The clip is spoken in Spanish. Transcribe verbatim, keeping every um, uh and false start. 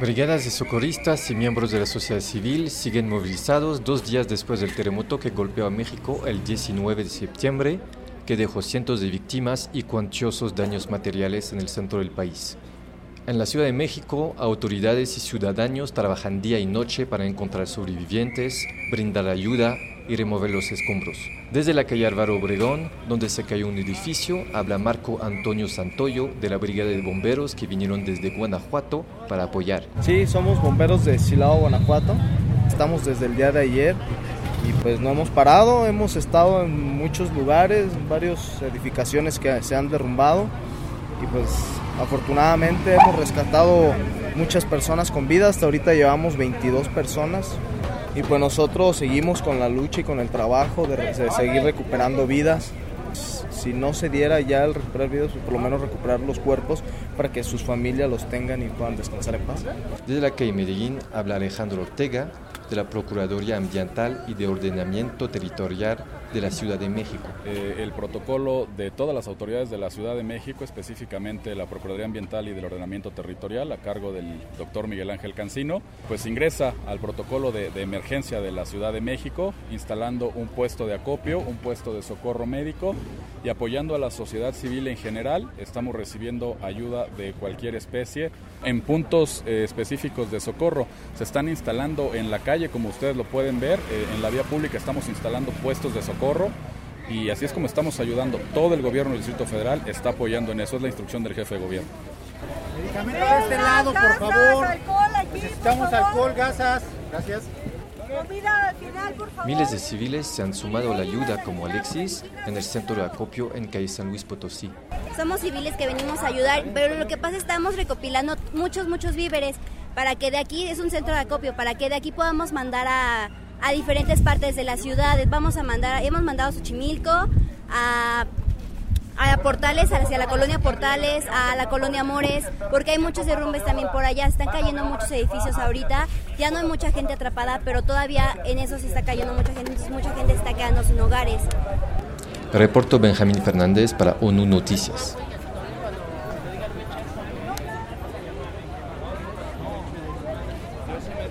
Brigadas de socorristas y miembros de la sociedad civil siguen movilizados dos días después del terremoto que golpeó a México el diecinueve de septiembre, que dejó cientos de víctimas y cuantiosos daños materiales en el centro del país. En la Ciudad de México, autoridades y ciudadanos trabajan día y noche para encontrar sobrevivientes, brindar ayuda y remover los escombros. Desde la calle Álvaro Obregón, donde se cayó un edificio, habla Marco Antonio Santoyo de la Brigada de Bomberos que vinieron desde Guanajuato para apoyar. Sí, somos bomberos de Silao, Guanajuato. Estamos desde el día de ayer y pues no hemos parado. Hemos estado en muchos lugares, en varias edificaciones que se han derrumbado y pues afortunadamente hemos rescatado muchas personas con vida. Hasta ahorita llevamos veintidós personas. Y pues nosotros seguimos con la lucha y con el trabajo de, de seguir recuperando vidas. Si no se diera ya el recuperar vidas, por lo menos recuperar los cuerpos para que sus familias los tengan y puedan descansar en paz. Desde la calle Medellín habla Alejandro Ortega de la Procuraduría Ambiental y de Ordenamiento Territorial de la Ciudad de México. Eh, el protocolo de todas las autoridades de la Ciudad de México, específicamente la Procuraduría Ambiental y del Ordenamiento Territorial, a cargo del doctor Miguel Ángel Cancino, pues ingresa al protocolo de, de emergencia de la Ciudad de México, instalando un puesto de acopio, un puesto de socorro médico y apoyando a la sociedad civil en general. Estamos recibiendo ayuda de cualquier especie en puntos eh, específicos de socorro. Se están instalando en la calle, como ustedes lo pueden ver, eh, en la vía pública estamos instalando puestos de socorro y así es como estamos ayudando. Todo el gobierno del Distrito Federal está apoyando en eso, es la instrucción del jefe de gobierno. Medicamentos de este lado, por favor. Necesitamos alcohol, gasas. Gracias. Miles de civiles se han sumado a la ayuda, como Alexis, en el centro de acopio en Calle San Luis Potosí. Somos civiles que venimos a ayudar, pero lo que pasa es que estamos recopilando muchos, muchos víveres para que de aquí, es un centro de acopio, para que de aquí podamos mandar a, a diferentes partes de la ciudad. Vamos a mandar, hemos mandado a Xochimilco, a, a Portales, hacia la Colonia Portales, a la Colonia Amores, porque hay muchos derrumbes también por allá, están cayendo muchos edificios ahorita, ya no hay mucha gente atrapada, pero todavía en eso se está cayendo mucha gente, entonces mucha gente está quedando sin hogares. Reportó Benjamín Fernández para ONU Noticias.